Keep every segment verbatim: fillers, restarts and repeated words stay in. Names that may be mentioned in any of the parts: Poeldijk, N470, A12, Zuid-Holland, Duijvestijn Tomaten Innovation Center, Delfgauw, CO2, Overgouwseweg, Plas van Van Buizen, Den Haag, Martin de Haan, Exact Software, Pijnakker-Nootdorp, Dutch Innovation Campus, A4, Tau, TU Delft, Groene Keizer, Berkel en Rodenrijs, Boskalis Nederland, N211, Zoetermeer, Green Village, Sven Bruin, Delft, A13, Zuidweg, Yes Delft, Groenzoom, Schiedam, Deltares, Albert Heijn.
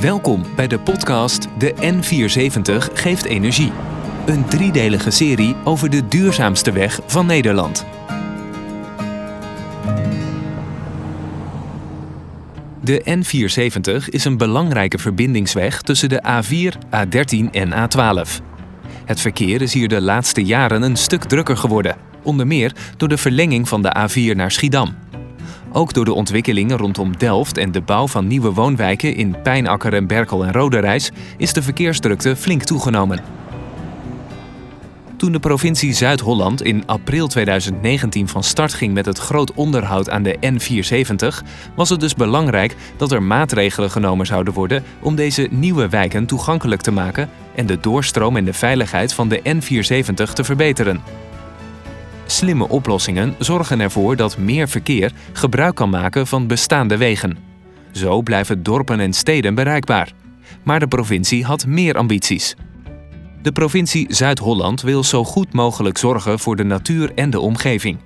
Welkom bij de podcast De N vierhonderdzeventig geeft energie. Een driedelige serie over de duurzaamste weg van Nederland. De N vierhonderdzeventig is een belangrijke verbindingsweg tussen de A vier, A dertien en A twaalf. Het verkeer is hier de laatste jaren een stuk drukker geworden, onder meer door de verlenging van de A vier naar Schiedam. Ook door de ontwikkelingen rondom Delft en de bouw van nieuwe woonwijken in Pijnakker en Berkel en Rodenrijs is de verkeersdrukte flink toegenomen. Toen de provincie Zuid-Holland in april tweeduizend negentien van start ging met het groot onderhoud aan de N vierhonderdzeventig, was het dus belangrijk dat er maatregelen genomen zouden worden om deze nieuwe wijken toegankelijk te maken en de doorstroom en de veiligheid van de N vierhonderdzeventig te verbeteren. Slimme oplossingen zorgen ervoor dat meer verkeer gebruik kan maken van bestaande wegen. Zo blijven dorpen en steden bereikbaar. Maar de provincie had meer ambities. De provincie Zuid-Holland wil zo goed mogelijk zorgen voor de natuur en de omgeving.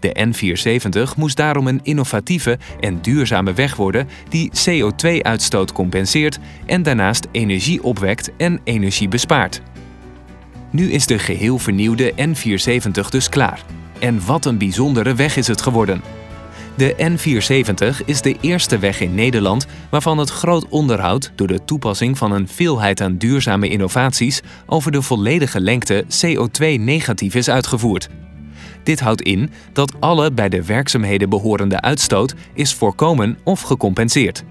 De N vierhonderdzeventig moest daarom een innovatieve en duurzame weg worden die C O twee uitstoot compenseert en daarnaast energie opwekt en energie bespaart. Nu is de geheel vernieuwde N vierhonderdzeventig dus klaar. En wat een bijzondere weg is het geworden. De N vierhonderdzeventig is de eerste weg in Nederland waarvan het groot onderhoud door de toepassing van een veelheid aan duurzame innovaties over de volledige lengte C O twee negatief is uitgevoerd. Dit houdt in dat alle bij de werkzaamheden behorende uitstoot is voorkomen of gecompenseerd.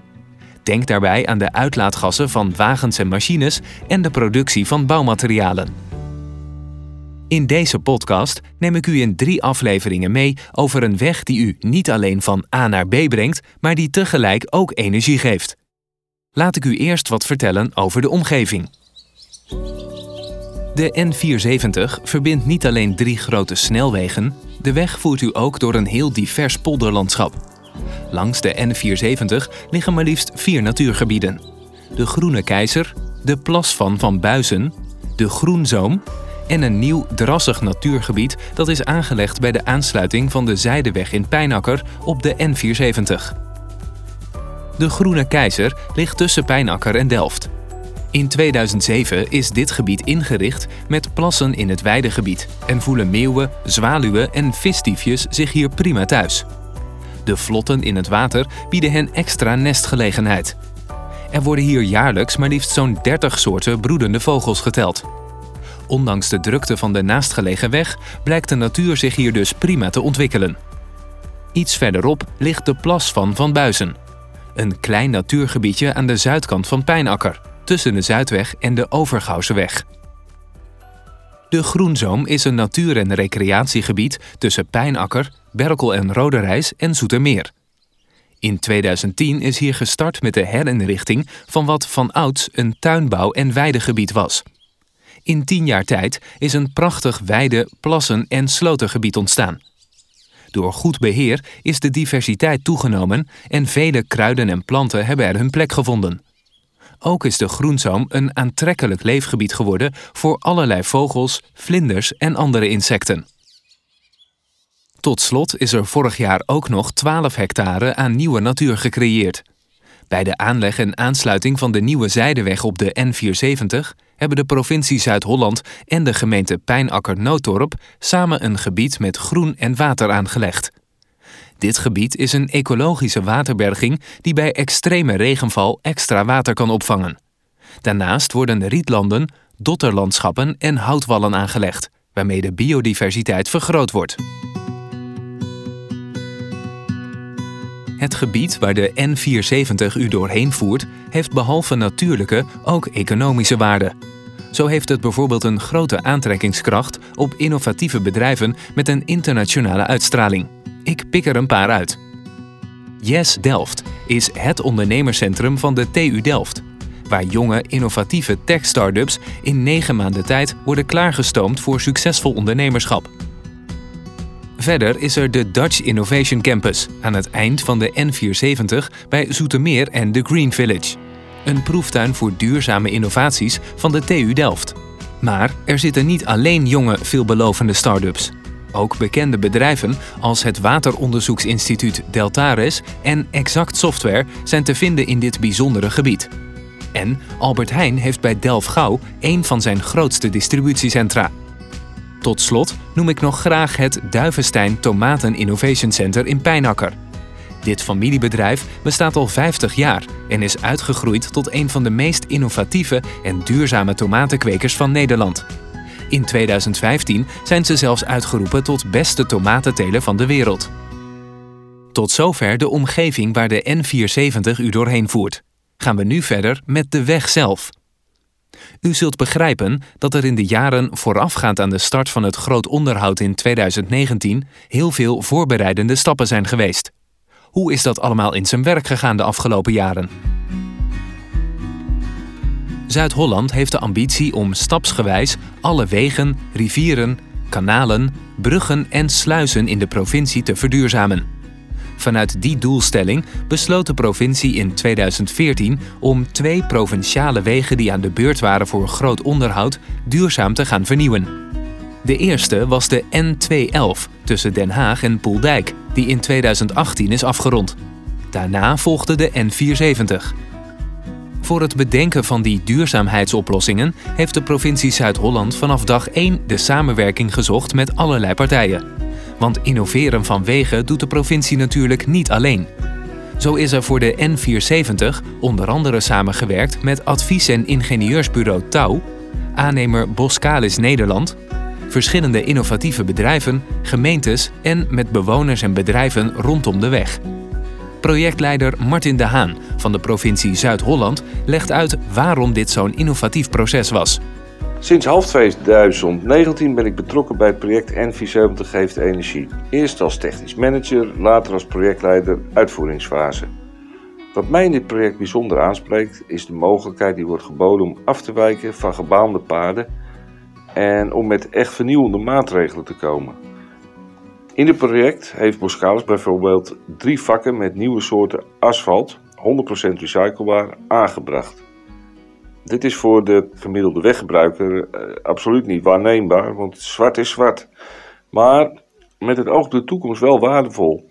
Denk daarbij aan de uitlaatgassen van wagens en machines en de productie van bouwmaterialen. In deze podcast neem ik u in drie afleveringen mee over een weg die u niet alleen van A naar B brengt, maar die tegelijk ook energie geeft. Laat ik u eerst wat vertellen over de omgeving. De N vierhonderdzeventig verbindt niet alleen drie grote snelwegen, de weg voert u ook door een heel divers polderlandschap. Langs de N vierhonderdzeventig liggen maar liefst vier natuurgebieden. De Groene Keizer, de Plas van Van Buizen, de Groenzoom en een nieuw, drassig natuurgebied dat is aangelegd bij de aansluiting van de Zijdeweg in Pijnakker op de N vierhonderdzeventig. De Groene Keizer ligt tussen Pijnakker en Delft. In tweeduizend zeven is dit gebied ingericht met plassen in het weidegebied en voelen meeuwen, zwaluwen en visdiefjes zich hier prima thuis. De vlotten in het water bieden hen extra nestgelegenheid. Er worden hier jaarlijks maar liefst zo'n dertig soorten broedende vogels geteld. Ondanks de drukte van de naastgelegen weg blijkt de natuur zich hier dus prima te ontwikkelen. Iets verderop ligt de Plas van Van Buizen. Een klein natuurgebiedje aan de zuidkant van Pijnakker, tussen de Zuidweg en de Overgouwseweg. De Groenzoom is een natuur- en recreatiegebied tussen Pijnakker, Berkel en Rodenrijs en Zoetermeer. In tweeduizend tien is hier gestart met de herinrichting van wat vanouds een tuinbouw- en weidegebied was. In tien jaar tijd is een prachtig weide-, plassen- en slotengebied ontstaan. Door goed beheer is de diversiteit toegenomen en vele kruiden en planten hebben er hun plek gevonden. Ook is de Groenzoom een aantrekkelijk leefgebied geworden voor allerlei vogels, vlinders en andere insecten. Tot slot is er vorig jaar ook nog twaalf hectare aan nieuwe natuur gecreëerd. Bij de aanleg en aansluiting van de nieuwe Zijdeweg op de N vierhonderdzeventig hebben de provincie Zuid-Holland en de gemeente Pijnakker-Nootdorp samen een gebied met groen en water aangelegd. Dit gebied is een ecologische waterberging die bij extreme regenval extra water kan opvangen. Daarnaast worden rietlanden, dotterlandschappen en houtwallen aangelegd, waarmee de biodiversiteit vergroot wordt. Het gebied waar de N vierhonderdzeventig u doorheen voert, heeft behalve natuurlijke ook economische waarde. Zo heeft het bijvoorbeeld een grote aantrekkingskracht op innovatieve bedrijven met een internationale uitstraling. Ik pik er een paar uit. Yes Delft is het ondernemerscentrum van de T U Delft, waar jonge, innovatieve tech-startups in negen maanden tijd worden klaargestoomd voor succesvol ondernemerschap. Verder is er de Dutch Innovation Campus aan het eind van de N vierhonderdzeventig bij Zoetermeer en de Green Village. Een proeftuin voor duurzame innovaties van de T U Delft. Maar er zitten niet alleen jonge, veelbelovende start-ups. Ook bekende bedrijven als het wateronderzoeksinstituut Deltares en Exact Software zijn te vinden in dit bijzondere gebied. En Albert Heijn heeft bij Delfgauw een van zijn grootste distributiecentra. Tot slot noem ik nog graag het Duijvestijn Tomaten Innovation Center in Pijnakker. Dit familiebedrijf bestaat al vijftig jaar en is uitgegroeid tot een van de meest innovatieve en duurzame tomatenkwekers van Nederland. In tweeduizend vijftien zijn ze zelfs uitgeroepen tot beste tomatenteler van de wereld. Tot zover de omgeving waar de N vierhonderdzeventig u doorheen voert. Gaan we nu verder met de weg zelf. U zult begrijpen dat er in de jaren voorafgaand aan de start van het groot onderhoud in tweeduizend negentien heel veel voorbereidende stappen zijn geweest. Hoe is dat allemaal in zijn werk gegaan de afgelopen jaren? Zuid-Holland heeft de ambitie om stapsgewijs alle wegen, rivieren, kanalen, bruggen en sluizen in de provincie te verduurzamen. Vanuit die doelstelling besloot de provincie in tweeduizend veertien om twee provinciale wegen die aan de beurt waren voor groot onderhoud duurzaam te gaan vernieuwen. De eerste was de N tweehonderdelf tussen Den Haag en Poeldijk, die in tweeduizend achttien is afgerond. Daarna volgde de N vierhonderdzeventig. Voor het bedenken van die duurzaamheidsoplossingen heeft de provincie Zuid-Holland vanaf dag één de samenwerking gezocht met allerlei partijen. Want innoveren van wegen doet de provincie natuurlijk niet alleen. Zo is er voor de N vierhonderdzeventig onder andere samengewerkt met advies- en ingenieursbureau Tau, aannemer Boskalis Nederland, verschillende innovatieve bedrijven, gemeentes en met bewoners en bedrijven rondom de weg. Projectleider Martin de Haan van de provincie Zuid-Holland legt uit waarom dit zo'n innovatief proces was. Sinds half tweeduizend negentien ben ik betrokken bij het project N vierhonderdzeventig Geeft Energie. Eerst als technisch manager, later als projectleider uitvoeringsfase. Wat mij in dit project bijzonder aanspreekt is de mogelijkheid die wordt geboden om af te wijken van gebaande paden en om met echt vernieuwende maatregelen te komen. In het project heeft Boskalis bijvoorbeeld drie vakken met nieuwe soorten asfalt, honderd procent recyclebaar, aangebracht. Dit is voor de gemiddelde weggebruiker uh, absoluut niet waarneembaar, want zwart is zwart. Maar met het oog op de toekomst wel waardevol.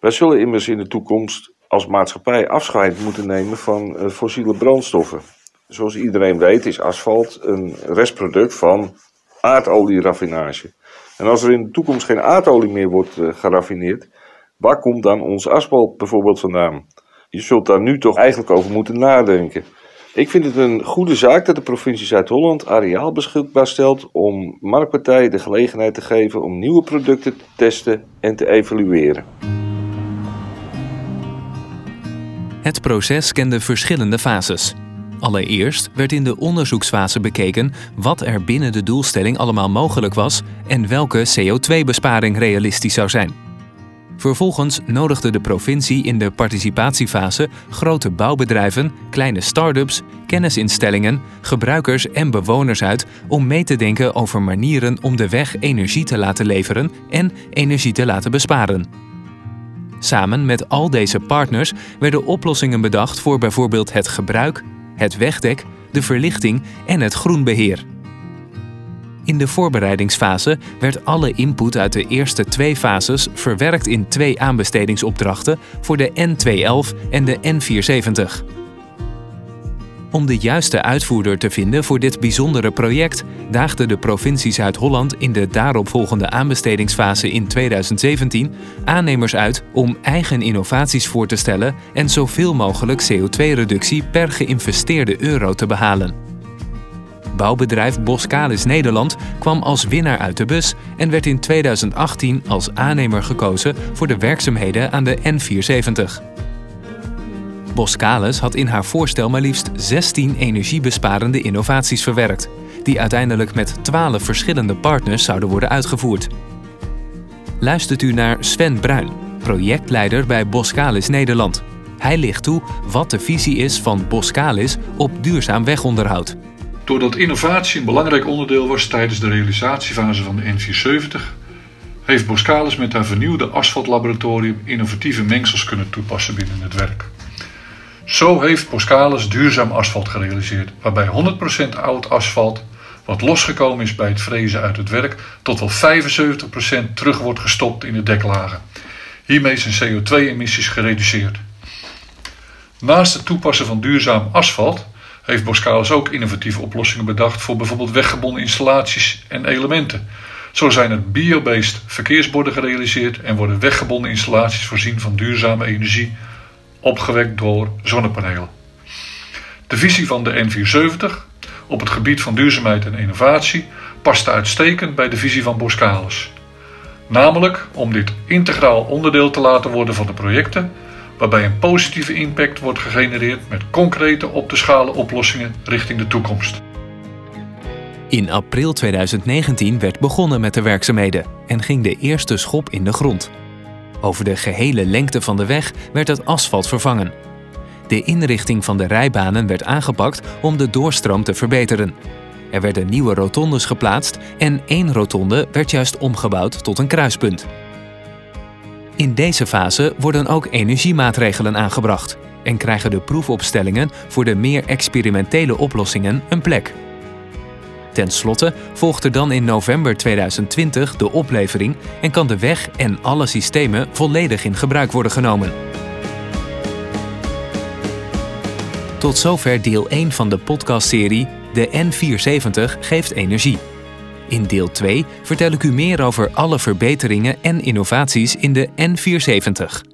Wij zullen immers in de toekomst als maatschappij afscheid moeten nemen van uh, fossiele brandstoffen. Zoals iedereen weet is asfalt een restproduct van aardolieraffinage. En als er in de toekomst geen aardolie meer wordt uh, geraffineerd, waar komt dan ons asfalt bijvoorbeeld vandaan? Je zult daar nu toch eigenlijk over moeten nadenken. Ik vind het een goede zaak dat de provincie Zuid-Holland areaal beschikbaar stelt om marktpartijen de gelegenheid te geven om nieuwe producten te testen en te evalueren. Het proces kende verschillende fases. Allereerst werd in de onderzoeksfase bekeken wat er binnen de doelstelling allemaal mogelijk was en welke C O twee besparing realistisch zou zijn. Vervolgens nodigde de provincie in de participatiefase grote bouwbedrijven, kleine start-ups, kennisinstellingen, gebruikers en bewoners uit om mee te denken over manieren om de weg energie te laten leveren en energie te laten besparen. Samen met al deze partners werden oplossingen bedacht voor bijvoorbeeld het gebruik, het wegdek, de verlichting en het groenbeheer. In de voorbereidingsfase werd alle input uit de eerste twee fases verwerkt in twee aanbestedingsopdrachten voor de N tweehonderdelf en de N vierhonderdzeventig. Om de juiste uitvoerder te vinden voor dit bijzondere project daagde de provincie Zuid-Holland in de daaropvolgende aanbestedingsfase in tweeduizend zeventien aannemers uit om eigen innovaties voor te stellen en zoveel mogelijk C O twee reductie per geïnvesteerde euro te behalen. Bouwbedrijf Boskalis Nederland kwam als winnaar uit de bus en werd in tweeduizend achttien als aannemer gekozen voor de werkzaamheden aan de N vierhonderdzeventig. Boskalis had in haar voorstel maar liefst zestien energiebesparende innovaties verwerkt, die uiteindelijk met twaalf verschillende partners zouden worden uitgevoerd. Luistert u naar Sven Bruin, projectleider bij Boskalis Nederland. Hij licht toe wat de visie is van Boskalis op duurzaam wegonderhoud. Doordat innovatie een belangrijk onderdeel was tijdens de realisatiefase van de N vierhonderdzeventig, heeft Boskalis met haar vernieuwde asfaltlaboratorium innovatieve mengsels kunnen toepassen binnen het werk. Zo heeft Boskalis duurzaam asfalt gerealiseerd, waarbij honderd procent oud asfalt, wat losgekomen is bij het frezen uit het werk, tot wel vijfenzeventig procent terug wordt gestopt in de deklagen. Hiermee zijn C O twee emissies gereduceerd. Naast het toepassen van duurzaam asfalt heeft Boskalis ook innovatieve oplossingen bedacht voor bijvoorbeeld weggebonden installaties en elementen. Zo zijn er biobased verkeersborden gerealiseerd en worden weggebonden installaties voorzien van duurzame energie, opgewekt door zonnepanelen. De visie van de N vierhonderdzeventig op het gebied van duurzaamheid en innovatie past uitstekend bij de visie van Boskalis. Namelijk om dit integraal onderdeel te laten worden van de projecten, waarbij een positieve impact wordt gegenereerd met concrete op te schalen oplossingen richting de toekomst. In april tweeduizend negentien werd begonnen met de werkzaamheden en ging de eerste schop in de grond. Over de gehele lengte van de weg werd het asfalt vervangen. De inrichting van de rijbanen werd aangepakt om de doorstroom te verbeteren. Er werden nieuwe rotondes geplaatst en één rotonde werd juist omgebouwd tot een kruispunt. In deze fase worden ook energiemaatregelen aangebracht en krijgen de proefopstellingen voor de meer experimentele oplossingen een plek. Ten slotte volgt er dan in november tweeduizend twintig de oplevering en kan de weg en alle systemen volledig in gebruik worden genomen. Tot zover deel één van de podcastserie De N vierhonderdzeventig geeft energie. In deel twee vertel ik u meer over alle verbeteringen en innovaties in de N vierhonderdzeventig.